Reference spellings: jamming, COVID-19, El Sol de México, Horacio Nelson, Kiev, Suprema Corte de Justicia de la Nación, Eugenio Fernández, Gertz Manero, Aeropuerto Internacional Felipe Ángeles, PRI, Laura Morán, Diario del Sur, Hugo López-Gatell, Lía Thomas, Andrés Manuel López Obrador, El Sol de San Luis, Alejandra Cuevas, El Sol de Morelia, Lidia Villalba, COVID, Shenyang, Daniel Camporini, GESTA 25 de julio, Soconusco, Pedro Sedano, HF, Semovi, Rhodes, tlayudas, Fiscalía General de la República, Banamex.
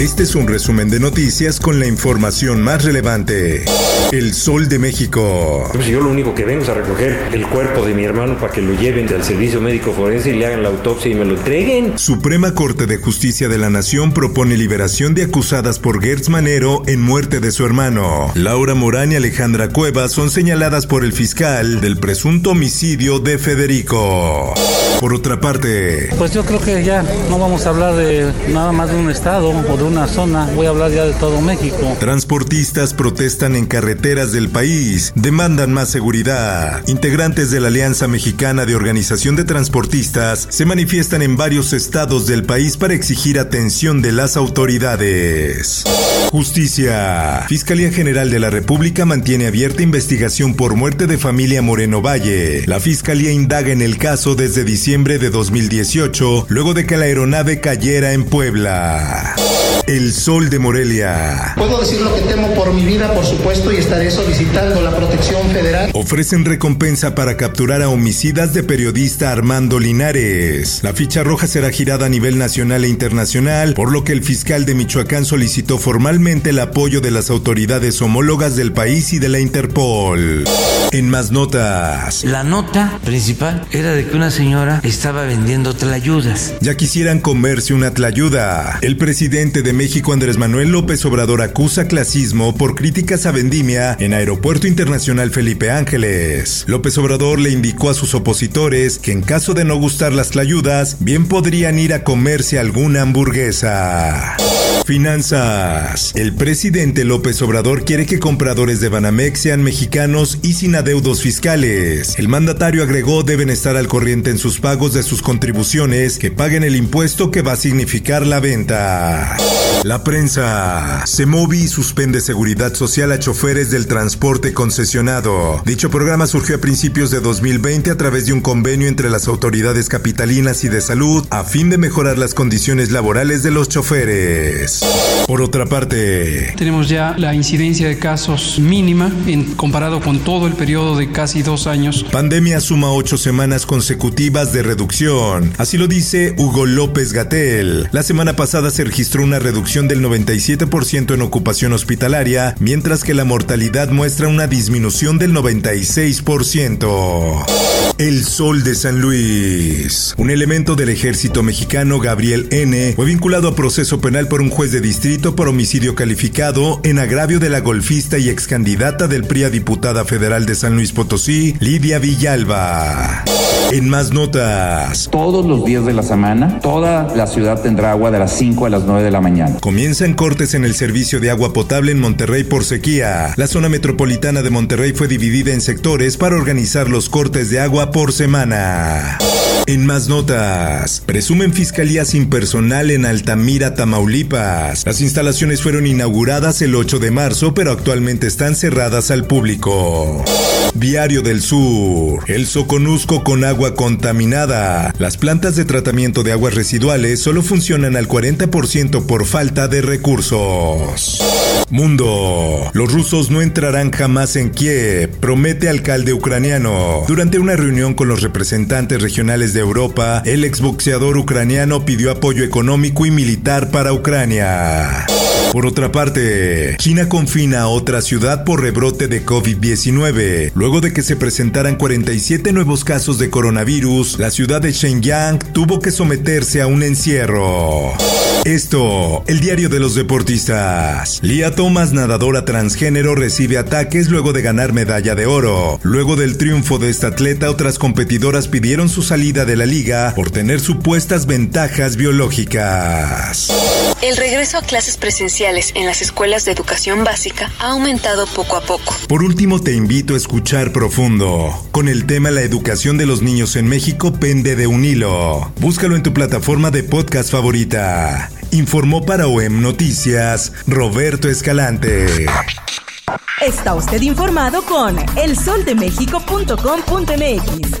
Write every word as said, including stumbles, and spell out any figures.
Este es un resumen de noticias con la información más relevante. El Sol de México. Pues yo lo único que vengo es a recoger el cuerpo de mi hermano para que lo lleven al servicio médico forense y le hagan la autopsia y me lo entreguen. Suprema Corte de Justicia de la Nación propone liberación de acusadas por Gertz Manero en muerte de su hermano. Laura Morán y Alejandra Cuevas son señaladas por el fiscal del presunto homicidio de Federico. Por otra parte, pues yo creo que ya no vamos a hablar de nada más de un estado o de una zona, voy a hablar ya de todo México. Transportistas protestan en carreteras del país, demandan más seguridad. Integrantes de la Alianza Mexicana de Organización de Transportistas se manifiestan en varios estados del país para exigir atención de las autoridades. Justicia. Fiscalía General de la República mantiene abierta investigación por muerte de familia Moreno Valle. La Fiscalía indaga en el caso desde diciembre de dos mil dieciocho, luego de que la aeronave cayera en Puebla. El Sol de Morelia. Puedo decir lo que temo por mi vida, por supuesto, y estaré solicitando la protección federal. Ofrecen recompensa para capturar a homicidas de periodista Armando Linares. La ficha roja será girada a nivel nacional e internacional, por lo que el fiscal de Michoacán solicitó formalmente el apoyo de las autoridades homólogas del país y de la Interpol. En más notas. La nota principal era de que una señora estaba vendiendo tlayudas. Ya quisieran comerse una tlayuda. El presidente de México, Andrés Manuel López Obrador, acusa clasismo por críticas a vendimia en Aeropuerto Internacional Felipe Ángeles. López Obrador le indicó a sus opositores que en caso de no gustar las tlayudas, bien podrían ir a comerse alguna hamburguesa. Finanzas. El presidente López Obrador quiere que compradores de Banamex sean mexicanos y sin adeudos fiscales. El mandatario agregó deben estar al corriente en sus pagos de sus contribuciones, que paguen el impuesto que va a significar la venta. La prensa. Semovi suspende seguridad social a choferes del transporte concesionado. Dicho programa surgió a principios de dos mil veinte a través de un convenio entre las autoridades capitalinas y de salud a fin de mejorar las condiciones laborales de los choferes. Por otra parte, tenemos ya la incidencia de casos mínima en comparado con todo el periodo de casi dos años. Pandemia suma ocho semanas consecutivas de reducción. Así lo dice Hugo López-Gatell. La semana pasada se registró una reducción del noventa y siete por ciento en ocupación hospitalaria, mientras que la mortalidad muestra una disminución del noventa y seis por ciento. El Sol de San Luis. Un elemento del ejército mexicano, Gabriel N., fue vinculado a proceso penal por un juez de distrito por homicidio calificado en agravio de la golfista y excandidata del P R I a diputada federal de San Luis Potosí, Lidia Villalba. En más notas. Todos los días de la semana, toda la ciudad tendrá agua de las cinco a las nueve de la mañana. Comienzan cortes en el servicio de agua potable en Monterrey por sequía. La zona metropolitana de Monterrey fue dividida en sectores para organizar los cortes de agua por semana. En más notas, presumen fiscalía sin personal en Altamira, Tamaulipas. Las instalaciones fueron inauguradas el ocho de marzo, pero actualmente están cerradas al público. Diario del Sur. El Soconusco con agua contaminada. Las plantas de tratamiento de aguas residuales solo funcionan al cuarenta por ciento por falta de recursos. Mundo. Los rusos no entrarán jamás en Kiev, promete alcalde ucraniano. Durante una reunión con los representantes regionales de Europa, el exboxeador ucraniano pidió apoyo económico y militar para Ucrania. Por otra parte, China confina a otra ciudad por rebrote de COVID diecinueve. Luego de que se presentaran cuarenta y siete nuevos casos de coronavirus, la ciudad de Shenyang tuvo que someterse a un encierro. Esto, el diario de los deportistas. Lía Thomas, nadadora transgénero, recibe ataques luego de ganar medalla de oro. Luego del triunfo de esta atleta, otras competidoras pidieron su salida de la liga por tener supuestas ventajas biológicas. El regreso a clases presenciales presenciales en las escuelas de educación básica ha aumentado poco a poco. Por último, te invito a escuchar Profundo. Con el tema La educación de los niños en México pende de un hilo. Búscalo en tu plataforma de podcast favorita. Informó para O E M Noticias Roberto Escalante. Está usted informado con el sol de méxico punto com punto m x.